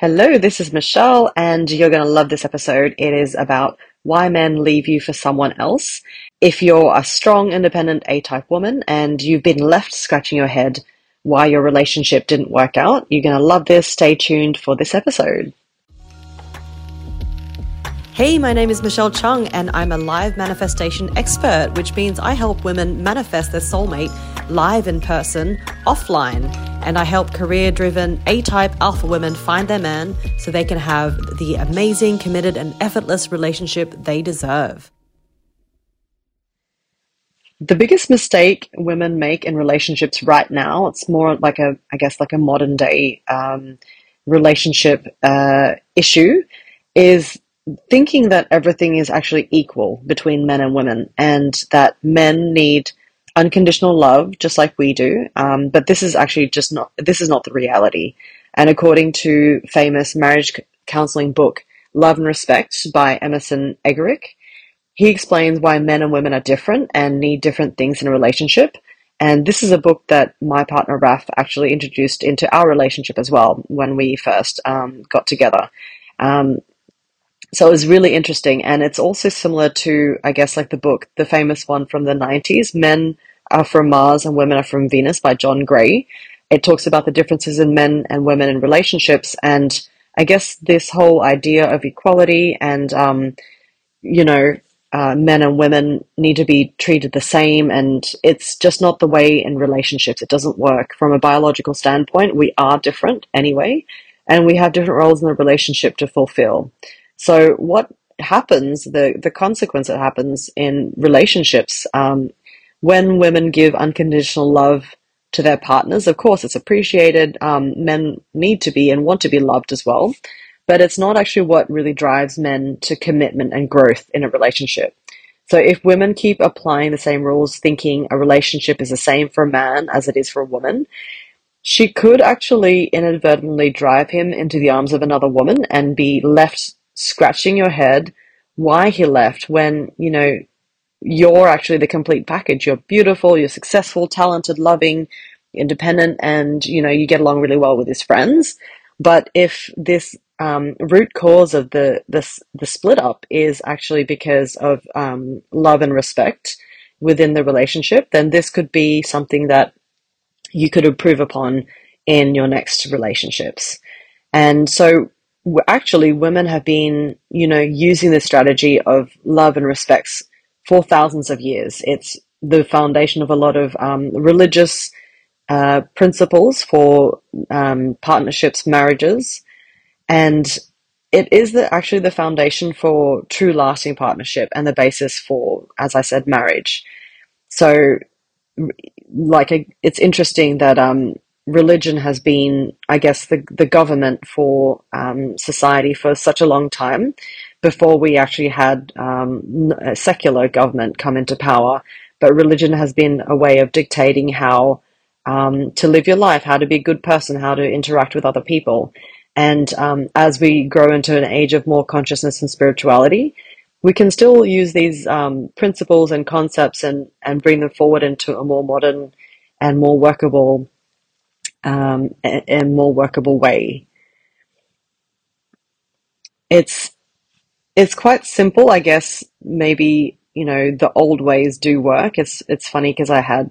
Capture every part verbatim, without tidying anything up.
Hello, this is Michelle, and you're going to love this episode. It is about why men leave you for someone else. If you're a strong, independent, A-type woman, and you've been left scratching your head why your relationship didn't work out, you're going to love this. Stay tuned for this episode. Hey, my name is Michelle Chung, and I'm a live manifestation expert, which means I help women manifest their soulmate live in person, offline. And I help career-driven A-type alpha women find their man so they can have the amazing, committed, and effortless relationship they deserve. The biggest mistake women make in relationships right now, it's more like a, I guess, like a modern-day um, relationship uh, issue, is thinking that everything is actually equal between men and women, and that men need unconditional love, just like we do, um, but this is actually just not. This is not the reality. And according to famous marriage counseling book Love and Respect by Emerson Eggerichs, he explains why men and women are different and need different things in a relationship. And this is a book that my partner Raf actually introduced into our relationship as well when we first um, got together. Um, So it was really interesting, and it's also similar to, I guess, like the book, the famous one from the nineties, Men Are From Mars and Women Are From Venus by John Gray. It talks about the differences in men and women in relationships, and I guess this whole idea of equality and, um, you know, uh, men and women need to be treated the same, and it's just not the way in relationships. It doesn't work. From a biological standpoint, we are different anyway, and we have different roles in the relationship to fulfill. So what happens, the, the consequence that happens in relationships, um, when women give unconditional love to their partners, of course, it's appreciated. Um, men need to be and want to be loved as well. But it's not actually what really drives men to commitment and growth in a relationship. So if women keep applying the same rules, thinking a relationship is the same for a man as it is for a woman, she could actually inadvertently drive him into the arms of another woman and be left scratching your head why he left when, you know, you're actually the complete package. You're beautiful, you're successful, talented, loving, independent, and, you know, you get along really well with his friends. But if this um, root cause of the, the, the split up is actually because of um, love and respect within the relationship, then this could be something that you could improve upon in your next relationships. And so actually, women have been, you know, using this strategy of love and respects for thousands of years. It's the foundation of a lot of um, religious uh, principles for um, partnerships, marriages, and it is the, actually the foundation for true lasting partnership and the basis for, as I said, marriage. So, like, a, it's interesting that um. religion has been, I guess, the, the government for um, society for such a long time before we actually had um, a secular government come into power. But religion has been a way of dictating how um, to live your life, how to be a good person, how to interact with other people. And um, as we grow into an age of more consciousness and spirituality, we can still use these um, principles and concepts and, and bring them forward into a more modern and more workable um in a more workable way. It's it's quite simple, I guess. Maybe, you know, the old ways do work. It's it's funny because I had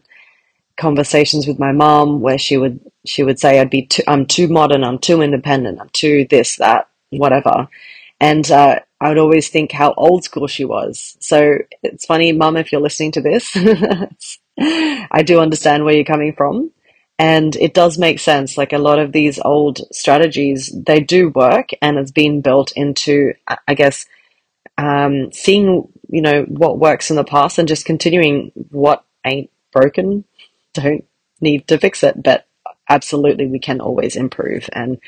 conversations with my mom where she would she would say I'd be too, I'm too modern, I'm too independent, I'm too this, that, whatever. And uh I would always think how old school she was. So it's funny, Mum, if you're listening to this, I do understand where you're coming from. And it does make sense. Like, a lot of these old strategies, they do work, and it's been built into, I guess, um, seeing, you know, what works in the past and just continuing what ain't broken. Don't need to fix it, but absolutely we can always improve and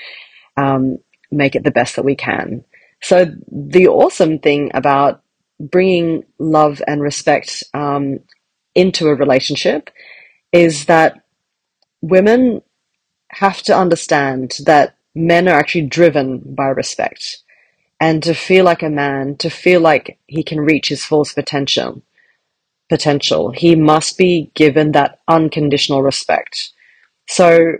um, make it the best that we can. So the awesome thing about bringing love and respect um, into a relationship is that women have to understand that men are actually driven by respect, and to feel like a man, to feel like he can reach his fullest potential, potential, he must be given that unconditional respect. So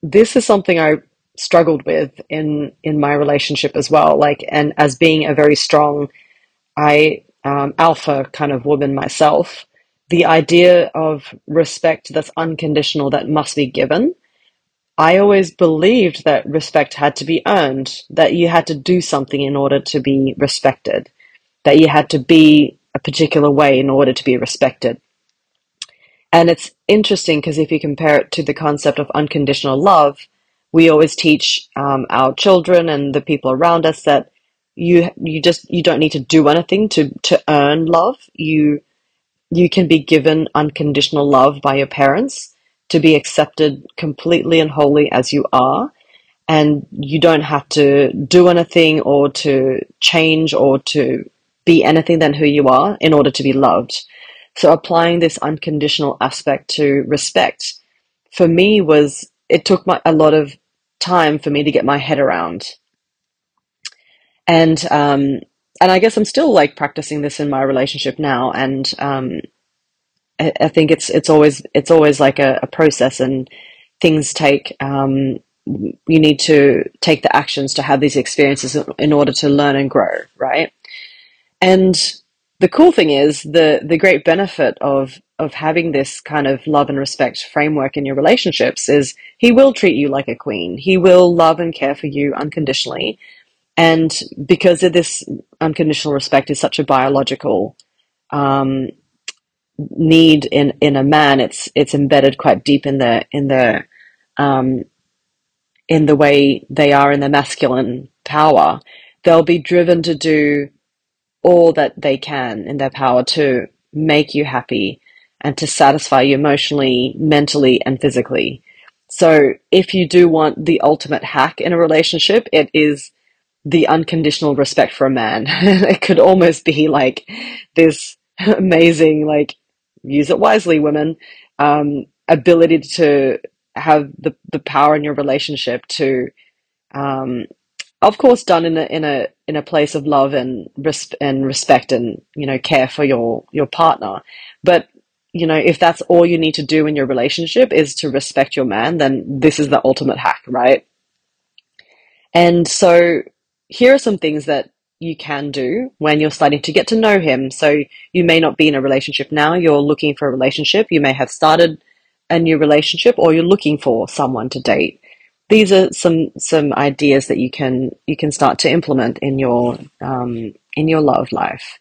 this is something I struggled with in, in my relationship as well. Like, and as being a very strong, I, um, alpha kind of woman myself, the idea of respect that's unconditional, that must be given. I always believed that respect had to be earned, that you had to do something in order to be respected, that you had to be a particular way in order to be respected. And it's interesting because if you compare it to the concept of unconditional love, we always teach um, our children and the people around us that you you just you don't need to do anything to to earn love. You you can be given unconditional love by your parents, to be accepted completely and wholly as you are, and you don't have to do anything or to change or to be anything than who you are in order to be loved. So applying this unconditional aspect to respect, for me, was it took my, a lot of time for me to get my head around. And um, and I guess I'm still like practicing this in my relationship now. And um, I, I think it's it's always it's always like a, a process, and things take. Um, you need to take the actions to have these experiences in order to learn and grow, right? And the cool thing is the the great benefit of of having this kind of love and respect framework in your relationships is he will treat you like a queen. He will love and care for you unconditionally. And because of this unconditional respect is such a biological um, need in, in a man, it's it's embedded quite deep in the in the um, in the way they are in their masculine power. They'll be driven to do all that they can in their power to make you happy and to satisfy you emotionally, mentally, and physically. So if you do want the ultimate hack in a relationship, it is the unconditional respect for a man. It could almost be like this amazing, like, use it wisely, women, um, ability to have the, the power in your relationship to, um, of course, done in a in a in a place of love and res- and respect, and you know, care for your your partner. But you know, if that's all you need to do in your relationship is to respect your man, then this is the ultimate hack, right? And so, here are some things that you can do when you're starting to get to know him. So you may not be in a relationship now; you're looking for a relationship. You may have started a new relationship, or you're looking for someone to date. These are some some ideas that you can you can start to implement in your um, in your love life.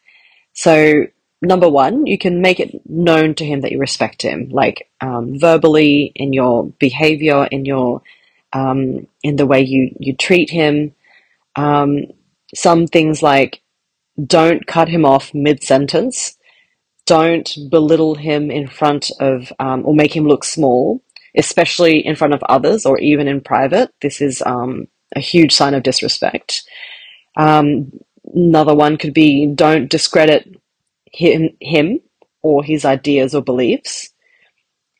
So number one, you can make it known to him that you respect him, like um, verbally, in your behavior, in your um, in the way you you treat him. Um, some things like don't cut him off mid-sentence, don't belittle him in front of um, or make him look small, especially in front of others or even in private. This is um, a huge sign of disrespect. Um, another one could be don't discredit him, him or his ideas or beliefs.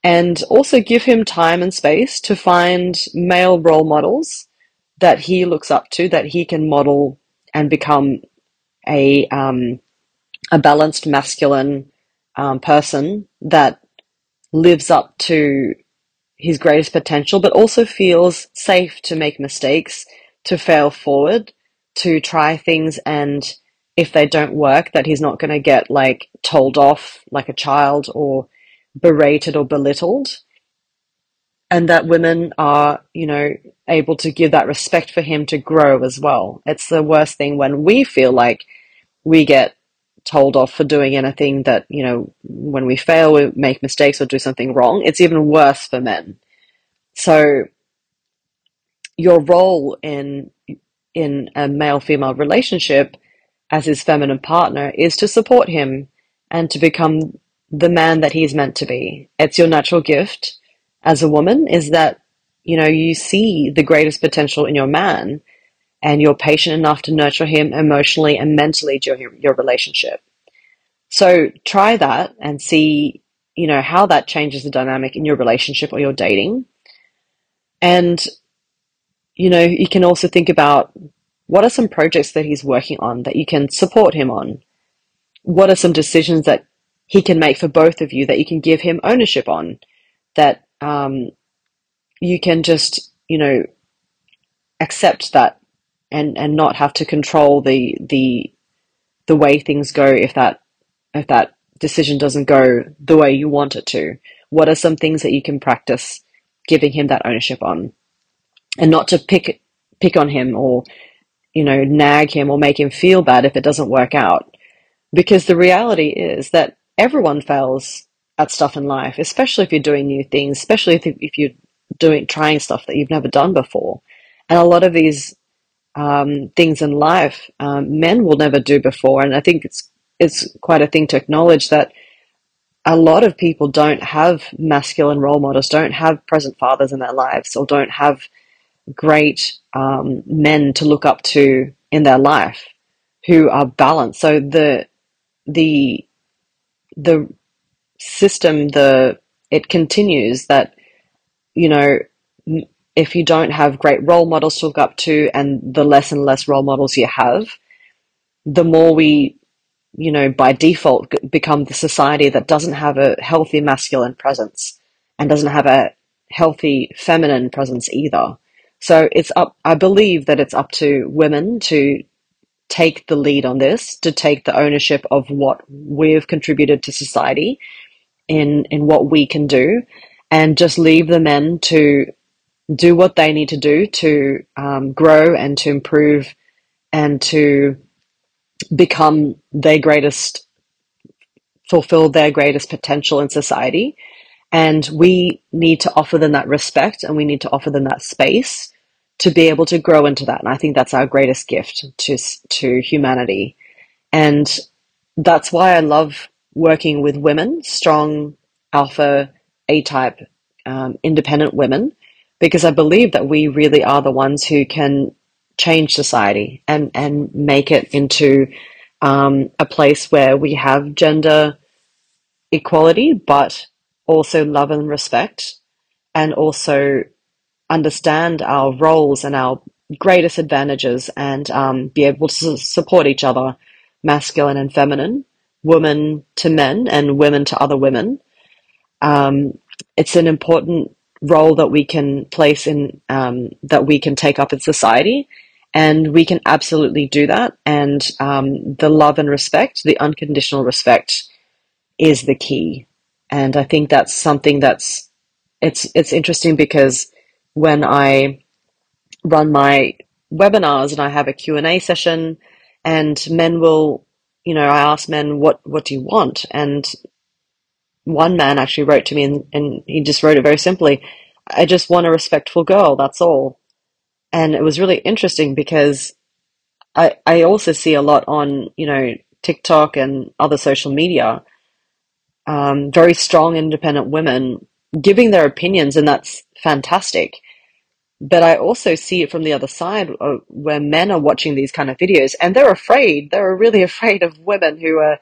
And also give him time and space to find male role models that he looks up to, that he can model and become a, um, a balanced masculine um, person that lives up to his greatest potential, but also feels safe to make mistakes, to fail forward, to try things. And if they don't work, that he's not going to get like told off like a child or berated or belittled. And that women are, you know, able to give that respect for him to grow as well. It's the worst thing when we feel like we get told off for doing anything, that, you know, when we fail, we make mistakes or do something wrong. It's even worse for men. So your role in in a male-female relationship as his feminine partner is to support him and to become the man that he's meant to be. It's your natural gift as a woman is that, you know, you see the greatest potential in your man, and you're patient enough to nurture him emotionally and mentally during your relationship. So try that and see, you know, how that changes the dynamic in your relationship or your dating. And, you know, you can also think about what are some projects that he's working on that you can support him on? What are some decisions that he can make for both of you that you can give him ownership on, that um, you can just, you know, accept that and, and not have to control the the the way things go if that if that decision doesn't go the way you want it to. What are some things that you can practice giving him that ownership on, and not to pick pick on him or, you know, nag him or make him feel bad if it doesn't work out? Because the reality is that everyone fails at stuff in life, especially if you're doing new things, especially if, if you're doing trying stuff that you've never done before. And a lot of these um, things in life, um, men will never do before. And I think it's it's quite a thing to acknowledge that a lot of people don't have masculine role models, don't have present fathers in their lives, or don't have great um, men to look up to in their life who are balanced. So the the the system, the it continues that, you know, if you don't have great role models to look up to, and the less and less role models you have, the more we, you know, by default become the society that doesn't have a healthy masculine presence and doesn't have a healthy feminine presence either. So it's up, I believe that it's up to women to take the lead on this, to take the ownership of what we've contributed to society in, in what we can do, and just leave the men to do what they need to do to um, grow and to improve and to become their greatest, fulfill their greatest potential in society. And we need to offer them that respect, and we need to offer them that space to be able to grow into that. And I think that's our greatest gift to to humanity. And that's why I love working with women, strong, alpha, A-type, um, independent women, because I believe that we really are the ones who can change society and, and make it into um, a place where we have gender equality, but also love and respect, and also understand our roles and our greatest advantages, and um, be able to support each other, masculine and feminine, women to men and women to other women. Um, it's an important role that we can place in, um, that we can take up in society, and we can absolutely do that. And um, the love and respect, the unconditional respect, is the key. And I think that's something that's, it's, it's interesting, because when I run my webinars and I have a Q and A session, and men will, you know, I ask men, what, what do you want? And one man actually wrote to me, and, and he just wrote it very simply, I just want a respectful girl, that's all. And it was really interesting, because I, I also see a lot on, you know, TikTok and other social media, Um, very strong, independent women giving their opinions, and that's fantastic. But I also see it from the other side, uh, where men are watching these kind of videos, and they're afraid. They're really afraid of women who are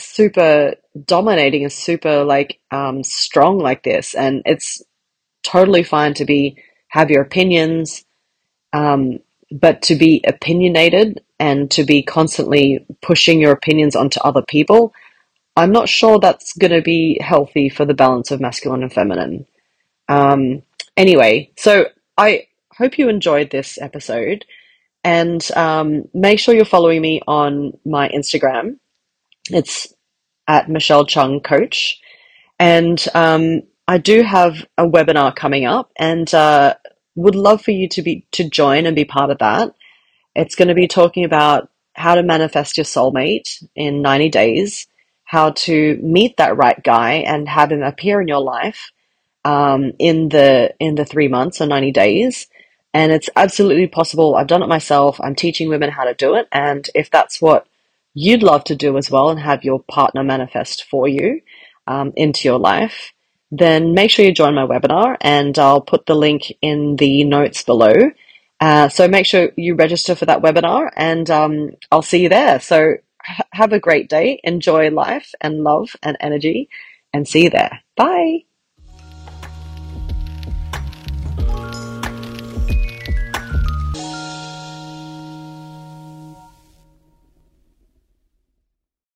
super dominating and super like um, strong like this. And it's totally fine to be have your opinions, um, but to be opinionated and to be constantly pushing your opinions onto other people, I'm not sure that's going to be healthy for the balance of masculine and feminine. Um, anyway, so I hope you enjoyed this episode, and um, make sure you're following me on my Instagram. It's at Michelle Chung Coach. And um, I do have a webinar coming up, and uh, would love for you to be to join and be part of that. It's going to be talking about how to manifest your soulmate in ninety days. How to meet that right guy and have him appear in your life um, in the in the three months or ninety days. And it's absolutely possible. I've done it myself. I'm teaching women how to do it. And if that's what you'd love to do as well, and have your partner manifest for you um, into your life, then make sure you join my webinar, and I'll put the link in the notes below. Uh, so make sure you register for that webinar, and um, I'll see you there. So have a great day. Enjoy life and love and energy, and see you there. Bye.